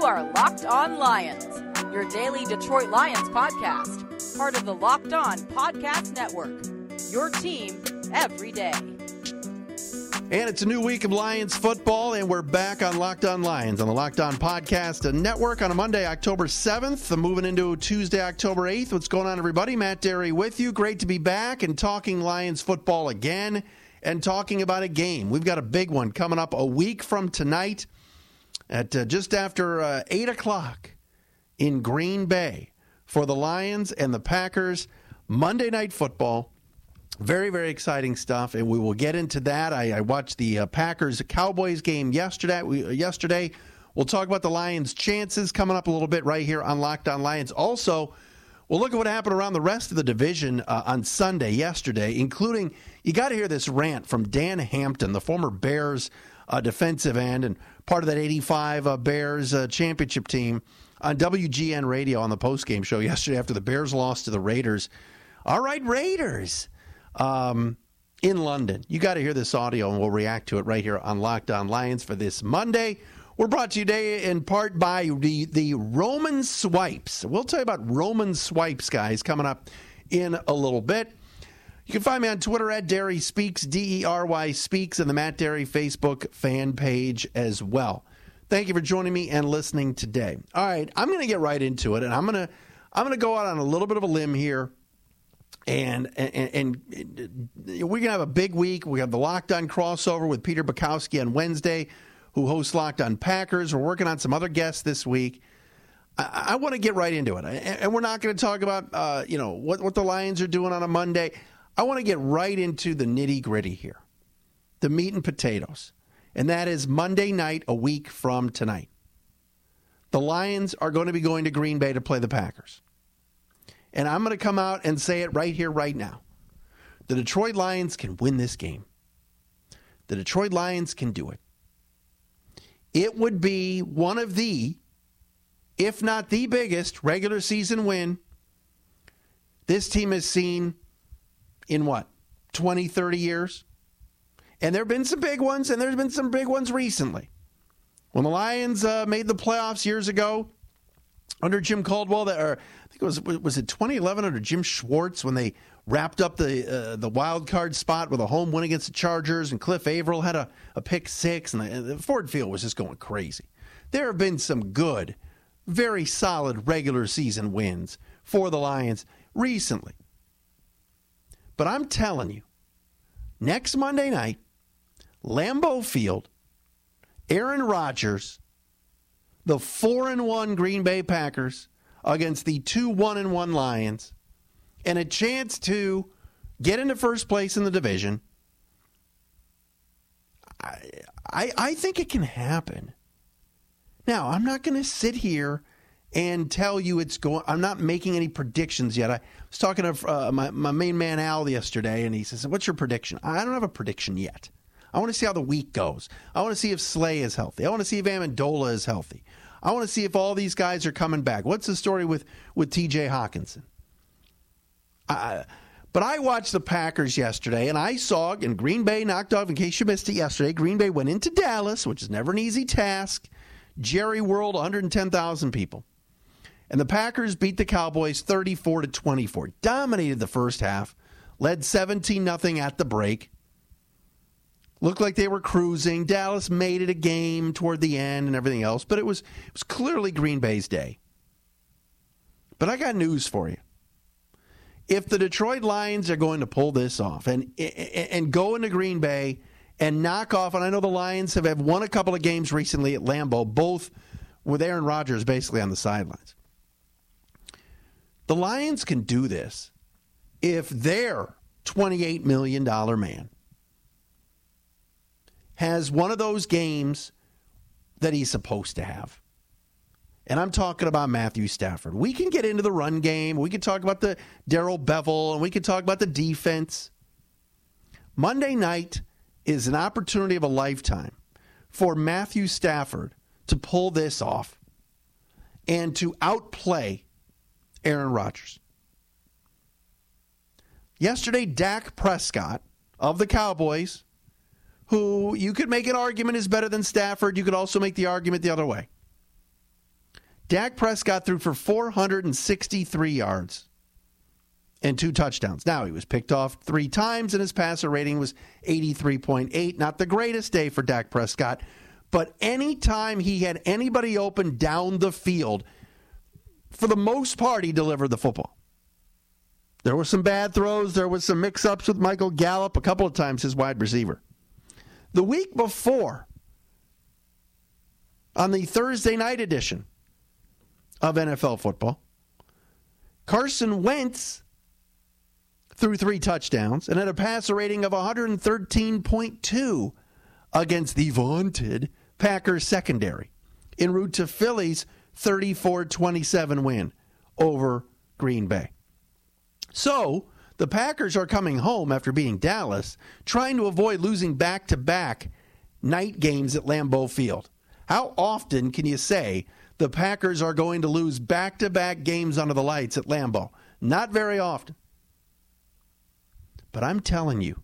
You are Locked On Lions, your daily Detroit Lions podcast, part of the Locked On Podcast Network, your team every day. And it's a new week of Lions football, and we're back on Locked On Lions on the Locked On Podcast Network on a Monday, October 7th. I'm moving into Tuesday, October 8th. What's going on, everybody? Matt Dery with you. Great to be back and talking Lions football again and talking about a game. We've got a big one coming up a week from tonight. At just after 8 o'clock in Green Bay for the Lions and the Packers, Monday Night Football. Very, very exciting stuff, and we will get into that. I watched the Packers-Cowboys game yesterday. We'll talk about the Lions' chances coming up a little bit right here on Locked On Lions. Also, we'll look at what happened around the rest of the division on Sunday yesterday, including, you got to hear this rant from Dan Hampton, the former Bears defensive end and part of that 85 Bears championship team, on WGN radio on the postgame show yesterday after the Bears lost to the Raiders. All right, Raiders in London. You got to hear this audio, and we'll react to it right here on Locked On Lions for this Monday. We're brought to you today in part by the Roman Swipes. We'll tell you about Roman Swipes, guys, coming up in a little bit. You can find me on Twitter at Dery Speaks, D-E-R-Y Speaks, and the Matt Dery Facebook fan page as well. Thank you for joining me and listening today. All right, I'm going to get right into it, and I'm going to go out on a little bit of a limb here, and we're going to have a big week. We have the Locked On crossover with Peter Bukowski on Wednesday, who hosts Locked On Packers. We're working on some other guests this week. I want to get right into it, and we're not going to talk about what the Lions are doing on a Monday. I want to get right into the nitty-gritty here, the meat and potatoes, and that is Monday night, a week from tonight. The Lions are going to be going to Green Bay to play the Packers, and I'm going to come out and say it right here, right now. The Detroit Lions can win this game. The Detroit Lions can do it. It would be one of the, if not the biggest, regular season win this team has seen in what, 20, 30 years? And there have been some big ones, and there's been some big ones recently. When the Lions made the playoffs years ago under Jim Caldwell, I think it was 2011 under Jim Schwartz, when they wrapped up the wild card spot with a home win against the Chargers, and Cliff Avril had a pick six, and the Ford Field was just going crazy. There have been some good, very solid regular season wins for the Lions recently. But I'm telling you, next Monday night, Lambeau Field, Aaron Rodgers, the 4-1 Green Bay Packers against the 2-1-1 Lions, and a chance to get into first place in the division. I think it can happen. Now, I'm not going to sit here and tell you it's going. I'm not making any predictions yet. I was talking to my main man Al yesterday, and he says, "What's your prediction?" I don't have a prediction yet. I want to see how the week goes. I want to see if Slay is healthy. I want to see if Amendola is healthy. I want to see if all these guys are coming back. What's the story with T.J. Hockenson? But I watched the Packers yesterday, and I saw, and Green Bay knocked off, in case you missed it yesterday, Green Bay went into Dallas, which is never an easy task. Jerry World, 110,000 people. And the Packers beat the Cowboys 34-24. Dominated the first half. Led 17-0 at the break. Looked like they were cruising. Dallas made it a game toward the end and everything else. But it was clearly Green Bay's day. But I got news for you. If the Detroit Lions are going to pull this off and go into Green Bay and knock off, and I know the Lions have won a couple of games recently at Lambeau, both with Aaron Rodgers basically on the sidelines. The Lions can do this if their $28 million man has one of those games that he's supposed to have. And I'm talking about Matthew Stafford. We can get into the run game. We can talk about the Darrell Bevell, and we can talk about the defense. Monday night is an opportunity of a lifetime for Matthew Stafford to pull this off and to outplay Aaron Rodgers. Yesterday, Dak Prescott of the Cowboys, who you could make an argument is better than Stafford. You could also make the argument the other way. Dak Prescott threw for 463 yards and 2 touchdowns. Now, he was picked off 3 times, and his passer rating was 83.8. Not the greatest day for Dak Prescott, but any time he had anybody open down the field, for the most part, he delivered the football. There were some bad throws. There was some mix-ups with Michael Gallup, a couple of times his wide receiver. The week before, on the Thursday night edition of NFL football, Carson Wentz threw 3 touchdowns and had a passer rating of 113.2 against the vaunted Packers secondary en route to Philly's 34-27 win over Green Bay. So, the Packers are coming home after beating Dallas, trying to avoid losing back-to-back night games at Lambeau Field. How often can you say the Packers are going to lose back-to-back games under the lights at Lambeau? Not very often. But I'm telling you,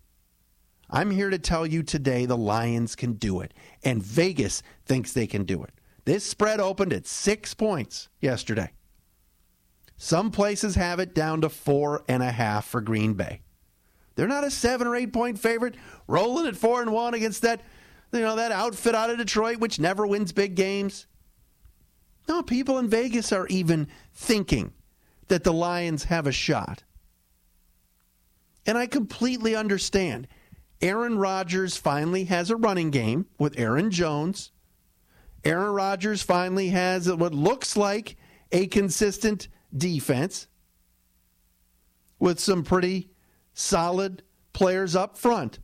I'm here to tell you today the Lions can do it, and Vegas thinks they can do it. This spread opened at 6 points yesterday. Some places have it down to 4.5 for Green Bay. They're not a 7 or 8 point favorite. Rolling at 4-1 against that, that outfit out of Detroit, which never wins big games. No, people in Vegas are even thinking that the Lions have a shot. And I completely understand. Aaron Rodgers finally has a running game with Aaron Jones. Aaron Rodgers finally has what looks like a consistent defense with some pretty solid players up front.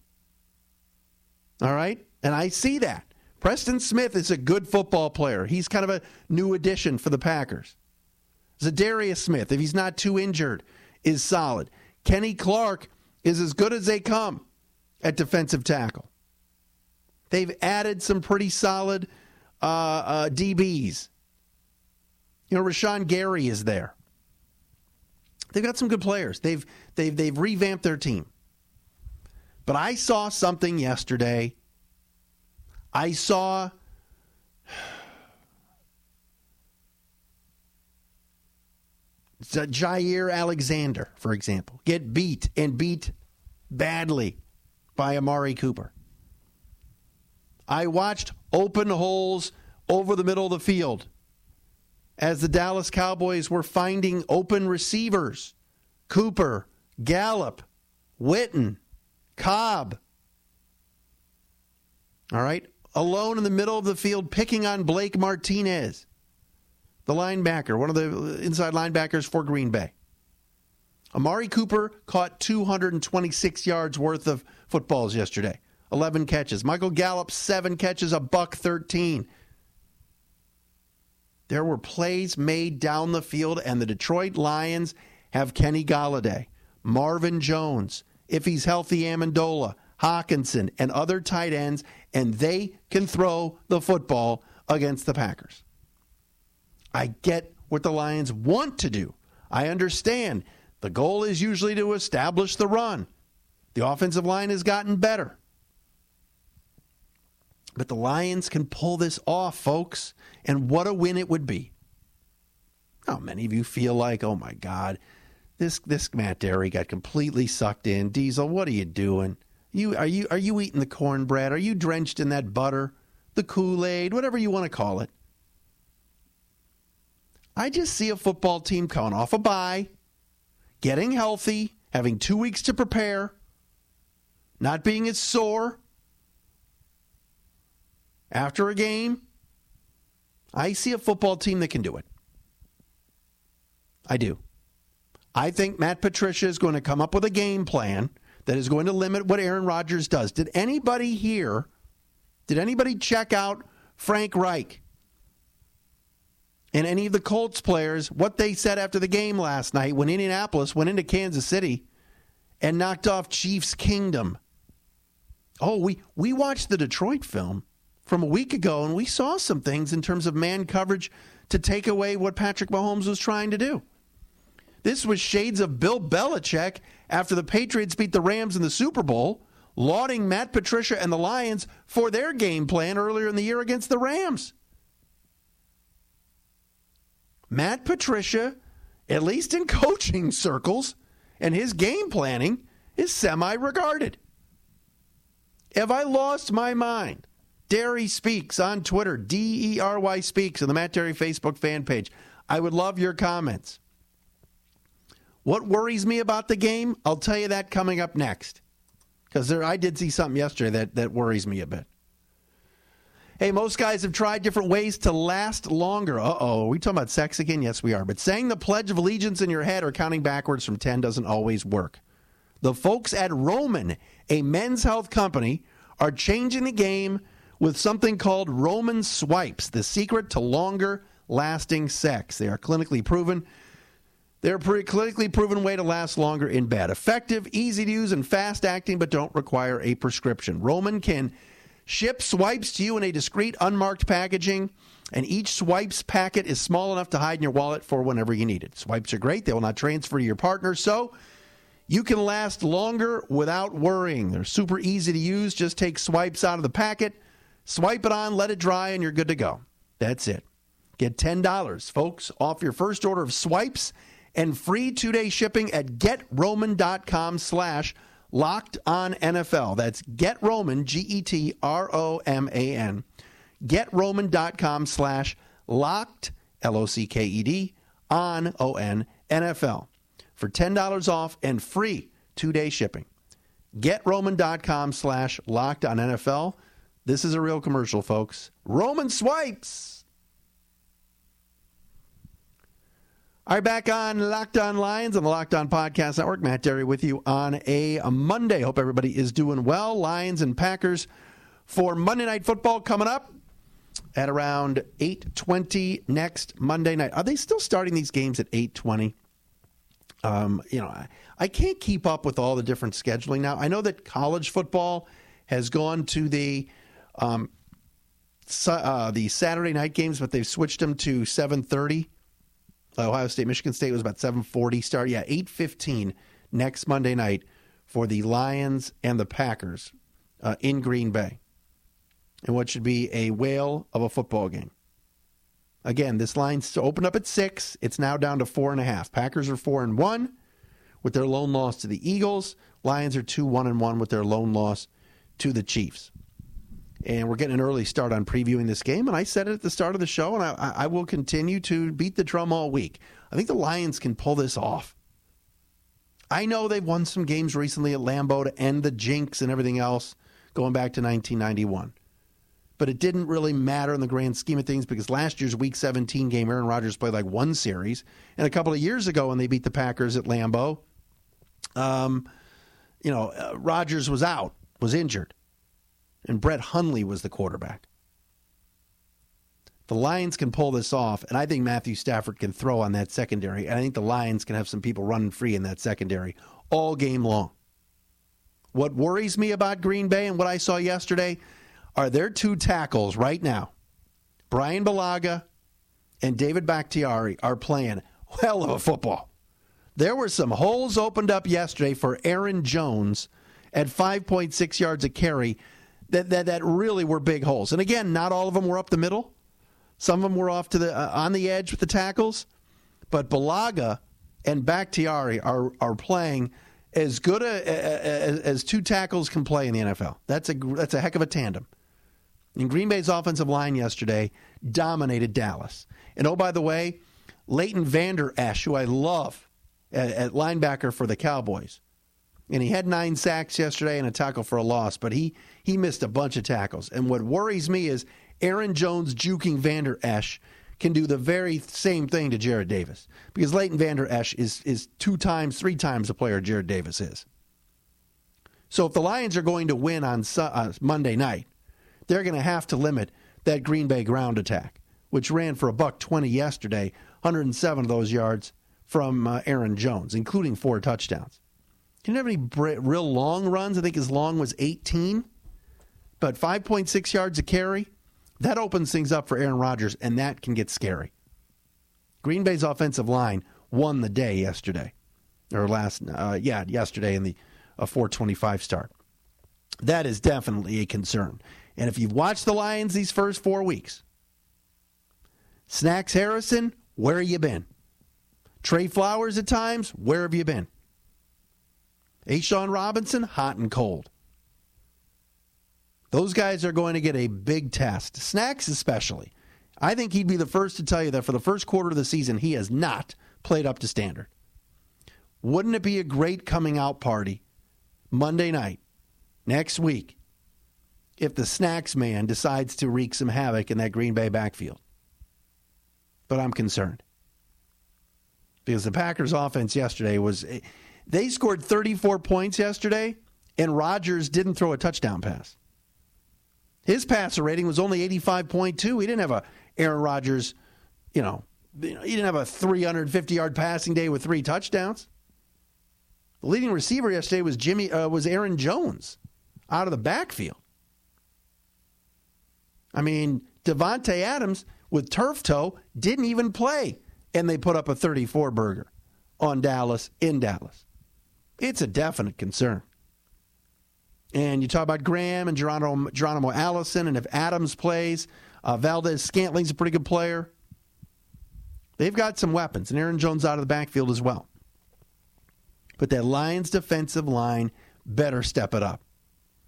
All right? And I see that. Preston Smith is a good football player. He's kind of a new addition for the Packers. Zadarius Smith, if he's not too injured, is solid. Kenny Clark is as good as they come at defensive tackle. They've added some pretty solid DBs. Rashawn Gary is there. They've got some good players. They've revamped their team. But I saw something yesterday. I saw Jair Alexander, for example, get beat and beat badly by Amari Cooper. I watched open holes over the middle of the field as the Dallas Cowboys were finding open receivers. Cooper, Gallup, Witten, Cobb. All right? Alone in the middle of the field, picking on Blake Martinez, the linebacker, one of the inside linebackers for Green Bay. Amari Cooper caught 226 yards worth of footballs yesterday, 11 catches. Michael Gallup, 7 catches, $113. There were plays made down the field, and the Detroit Lions have Kenny Galladay, Marvin Jones, if he's healthy, Amendola, Hockenson, and other tight ends, and they can throw the football against the Packers. I get what the Lions want to do. I understand. The goal is usually to establish the run. The offensive line has gotten better. But the Lions can pull this off, folks, and what a win it would be. How many of you feel like, oh my God, this Matt Dery got completely sucked in. Diesel, what are you doing? Are you eating the cornbread? Are you drenched in that butter, the Kool-Aid, whatever you want to call it? I just see a football team coming off a bye, getting healthy, having 2 weeks to prepare, not being as sore after a game. I see a football team that can do it. I do. I think Matt Patricia is going to come up with a game plan that is going to limit what Aaron Rodgers does. Did anybody check out Frank Reich and any of the Colts players, what they said after the game last night when Indianapolis went into Kansas City and knocked off Chiefs Kingdom? Oh, we watched the Detroit film from a week ago, and we saw some things in terms of man coverage to take away what Patrick Mahomes was trying to do. This was shades of Bill Belichick after the Patriots beat the Rams in the Super Bowl, lauding Matt Patricia and the Lions for their game plan earlier in the year against the Rams. Matt Patricia, at least in coaching circles, and his game planning is semi-regarded. Have I lost my mind? Dery Speaks on Twitter, D-E-R-Y Speaks, on the Matt Dery Facebook fan page. I would love your comments. What worries me about the game? I'll tell you that coming up next. Because I did see something yesterday that worries me a bit. Hey, most guys have tried different ways to last longer. Are we talking about sex again? Yes, we are. But saying the Pledge of Allegiance in your head or counting backwards from 10 doesn't always work. The folks at Roman, a men's health company, are changing the game with something called Roman Swipes, the secret to longer-lasting sex. They are clinically proven. They're a clinically proven way to last longer in bed. Effective, easy to use, and fast-acting, but don't require a prescription. Roman can ship swipes to you in a discreet, unmarked packaging, and each swipes packet is small enough to hide in your wallet for whenever you need it. Swipes are great. They will not transfer to your partner, so you can last longer without worrying. They're super easy to use. Just take swipes out of the packet, swipe it on, let it dry, and you're good to go. That's it. Get $10, folks, off your first order of swipes, and free 2-day shipping at GetRoman.com/LockedOnNFL. That's GetRoman, GetRoman, GetRoman.com/Locked, LOCKED, on, ON NFL. For $10 off and free 2-day shipping. GetRoman.com/LockedOnNFL. This is a real commercial, folks. Roman Swipes. All right, back on Locked On Lions on the Locked On Podcast Network. Matt Dery with you on a Monday. Hope everybody is doing well. Lions and Packers for Monday Night Football coming up at around 8:20 next Monday night. Are they still starting these games at 8:20? I can't keep up with all the different scheduling now. I know that college football has gone to the Saturday night games, but they've switched them to 7:30. Ohio State, Michigan State was about 7:40 start. Yeah, 8:15 next Monday night for the Lions and the Packers in Green Bay. And what should be a whale of a football game. Again, this line's opened up at 6. It's now down to 4.5. Packers are 4-1 with their lone loss to the Eagles. Lions are 2-1-1 with their lone loss to the Chiefs. And we're getting an early start on previewing this game. And I said it at the start of the show, and I will continue to beat the drum all week. I think the Lions can pull this off. I know they've won some games recently at Lambeau to end the jinx and everything else going back to 1991. But it didn't really matter in the grand scheme of things because last year's Week 17 game, Aaron Rodgers played like one series. And a couple of years ago when they beat the Packers at Lambeau, Rodgers was out, was injured. And Brett Hundley was the quarterback. The Lions can pull this off, and I think Matthew Stafford can throw on that secondary, and I think the Lions can have some people running free in that secondary all game long. What worries me about Green Bay and what I saw yesterday are their two tackles right now. Brian Balaga and David Bakhtiari are playing hell of a football. There were some holes opened up yesterday for Aaron Jones at 5.6 yards a carry that really were big holes. And again, not all of them were up the middle. Some of them were off to the on the edge with the tackles. But Balaga and Bakhtiari are playing as good as two tackles can play in the NFL. That's a heck of a tandem. And Green Bay's offensive line yesterday dominated Dallas. And oh, by the way, Leighton Vander Esch, who I love at linebacker for the Cowboys, and he had 9 sacks yesterday and a tackle for a loss, but he missed a bunch of tackles. And what worries me is Aaron Jones juking Vander Esch can do the very same thing to Jarrad Davis, because Leighton Vander Esch is 3 times the player Jarrad Davis is. So if the Lions are going to win on Monday night, they're going to have to limit that Green Bay ground attack, which ran for $120 yesterday, 107 of those yards from Aaron Jones, including 4 touchdowns. He didn't have any real long runs. I think his long was 18. But 5.6 yards a carry, that opens things up for Aaron Rodgers, and that can get scary. Green Bay's offensive line won the day yesterday. Or yesterday in the 4:25 start. That is definitely a concern. And if you've watched the Lions these first 4 weeks, Snacks Harrison Where have you been? Trey Flowers at times, where have you been? A'Shaun Robinson, hot and cold. Those guys are going to get a big test. Snacks especially. I think he'd be the first to tell you that for the first quarter of the season, he has not played up to standard. Wouldn't it be a great coming out party Monday night, next week, if the Snacks man decides to wreak some havoc in that Green Bay backfield? But I'm concerned. Because the Packers' offense yesterday was... They scored 34 points yesterday, and Rodgers didn't throw a touchdown pass. His passer rating was only 85.2. He didn't have a Aaron Rodgers, he didn't have a 350-yard passing day with 3 touchdowns. The leading receiver yesterday was Aaron Jones out of the backfield. I mean, Devontae Adams with turf toe didn't even play, and they put up a 34-burger on Dallas, in Dallas. It's a definite concern. And you talk about Graham and Geronimo Allison, and if Adams plays, Valdez-Scantling's a pretty good player. They've got some weapons, and Aaron Jones out of the backfield as well. But that Lions defensive line better step it up.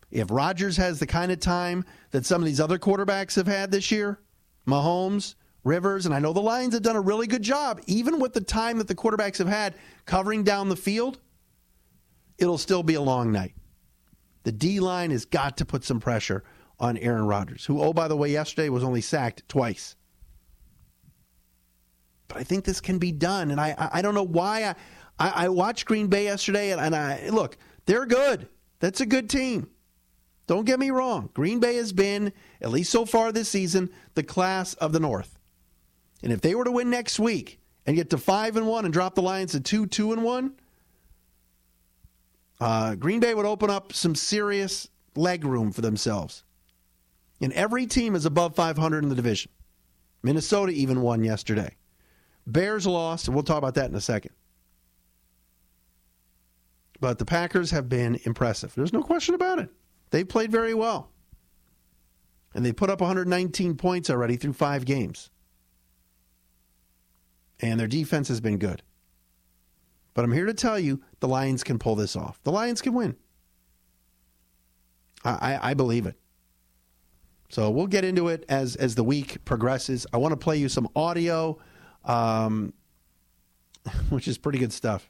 If Rodgers has the kind of time that some of these other quarterbacks have had this year, Mahomes, Rivers, and I know the Lions have done a really good job, even with the time that the quarterbacks have had covering down the field, it'll still be a long night. The D-line has got to put some pressure on Aaron Rodgers, who, by the way, yesterday was only sacked twice. But I think this can be done, and I don't know why. I watched Green Bay yesterday, and look, they're good. That's a good team. Don't get me wrong. Green Bay has been, at least so far this season, the class of the North. And if they were to win next week and get to 5-1 and drop the Lions to 2-1, Green Bay would open up some serious leg room for themselves. And every team is above 500 in the division. Minnesota even won yesterday. Bears lost, and we'll talk about that in a second. But the Packers have been impressive. There's no question about it. They've played very well. And they put up 119 points already through 5 games. And their defense has been good. But I'm here to tell you, the Lions can pull this off. The Lions can win. I believe it. So we'll get into it as the week progresses. I want to play you some audio, which is pretty good stuff.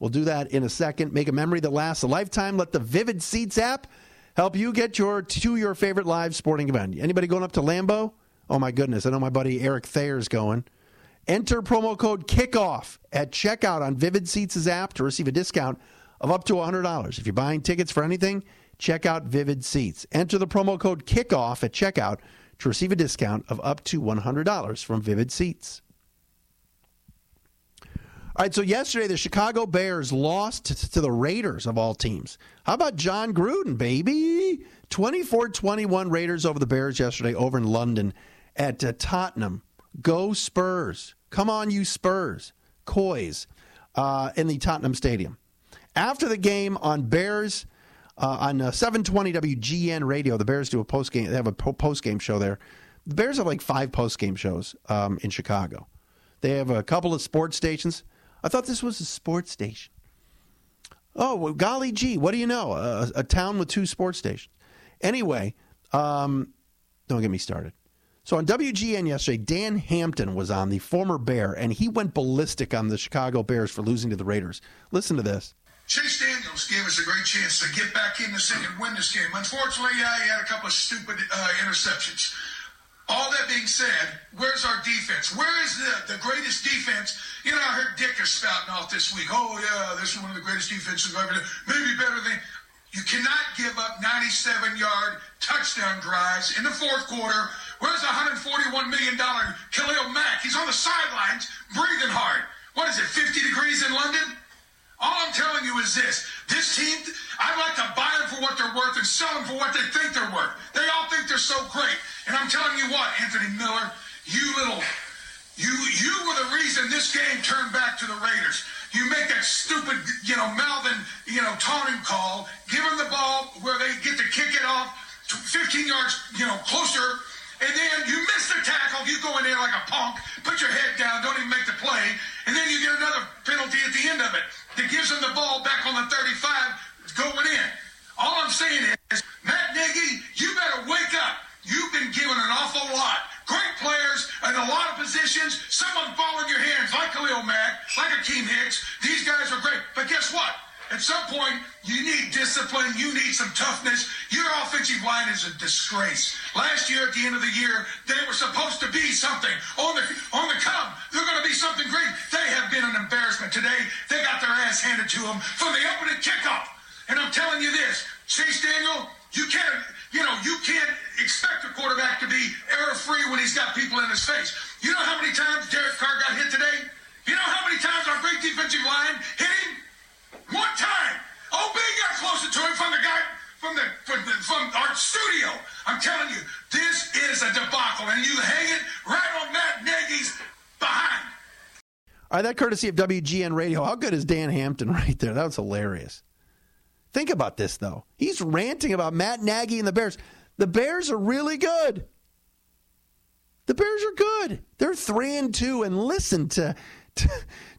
We'll do that in a second. Make a memory that lasts a lifetime. Let the Vivid Seats app help you get to your favorite live sporting event. Anybody going up to Lambeau? Oh, my goodness. I know my buddy Eric Thayer's going. Enter promo code KICKOFF at checkout on Vivid Seats' app to receive a discount of up to $100. If you're buying tickets for anything, check out Vivid Seats. Enter the promo code KICKOFF at checkout to receive a discount of up to $100 from Vivid Seats. All right, so yesterday the Chicago Bears lost to the Raiders of all teams. How about John Gruden, baby? 24-21 Raiders over the Bears yesterday over in London at Tottenham. Go Spurs. Come on, you Spurs. Coys in the Tottenham Stadium. After the game on Bears, on 720 WGN radio, the Bears do a post-game. They have a post-game show there. The Bears have like 5 post-game shows in Chicago. They have a couple of sports stations. I thought this was a sports station. Oh, well, golly gee, what do you know? A town with 2 sports stations. Anyway, don't get me started. So on WGN yesterday, Dan Hampton was on, the former Bear, and he went ballistic on the Chicago Bears for losing to the Raiders. Listen to this. Chase Daniels gave us a great chance to get back in this thing and win this game. Unfortunately, he had a couple of stupid interceptions. All that being said, where's our defense? Where is the greatest defense? I heard Dick is spouting off this week. Oh, yeah, this is one of the greatest defenses I've ever done. Maybe better than... You cannot give up 97-yard touchdown drives in the fourth quarter. Where's the $141 million Khalil Mack? He's on the sidelines, breathing hard. What is it, 50 degrees in London? All I'm telling you is this. This team, I'd like to buy them for what they're worth and sell them for what they think they're worth. They all think they're so great. And I'm telling you what, Anthony Miller, you were the reason this game turned back to the Raiders. You make that stupid, Malvin, taunting call, give them the ball where they get to kick it off 15 yards, closer, and then you miss the tackle, you go in there like a punk, put your head down, don't even make the play, and then you get another penalty at the end of it that gives them the ball back on the 35 going in. All I'm saying is, Matt Nagy, you better wake up. You've been given an awful lot. Great players in a lot of positions. Some of them fall in your hands, like Khalil Mack, like Akeem Hicks. These guys are great. But guess what? At some point, you need discipline. You need some toughness. Your offensive line is a disgrace. Last year, at the end of the year, they were supposed to be something. On the come, they're going to be something great. They have been an embarrassment today. They got their ass handed to them from the opening kickoff. And I'm telling you this, Chase Daniel, you can't expect a quarterback to be error-free when he's got people in his face. You know how many times Derek Carr got hit today? You know how many times our great defensive line hit him? One time, OB got closer to him from the guy from our studio. I'm telling you, this is a debacle, and you hang it right on Matt Nagy's behind. All right, that courtesy of WGN Radio. How good is Dan Hampton right there? That was hilarious. Think about this, though. He's ranting about Matt Nagy and the Bears. The Bears are really good. The Bears are good. They're 3-2, and listen to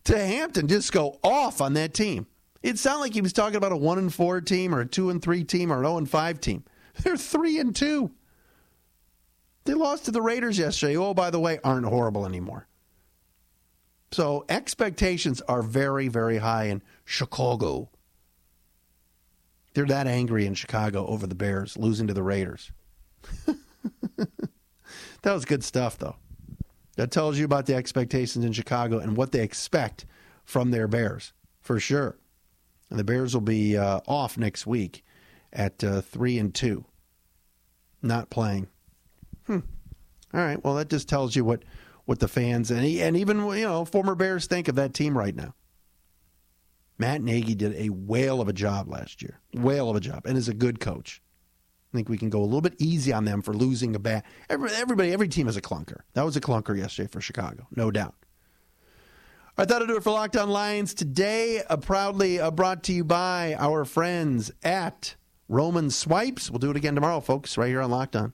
Hampton just go off on that team. It sounded like he was talking about a 1-4 team or a 2-3 team or an 0-5 team. They're 3-2. They lost to the Raiders yesterday. Oh, by the way, aren't horrible anymore. So expectations are very, very high in Chicago. They're that angry in Chicago over the Bears losing to the Raiders. That was good stuff, though. That tells you about the expectations in Chicago and what they expect from their Bears, for sure. And the Bears will be off next week at 3-2. Not playing. All right, well, that just tells you what the fans and even former Bears think of that team right now. Matt Nagy did a whale of a job last year. Whale of a job. And is a good coach. I think we can go a little bit easy on them for losing a bad... Every team is a clunker. That was a clunker yesterday for Chicago. No doubt. I thought I'd do it for Locked On Lions today. Proudly brought to you by our friends at Roman Swipes. We'll do it again tomorrow, folks, right here on Locked On.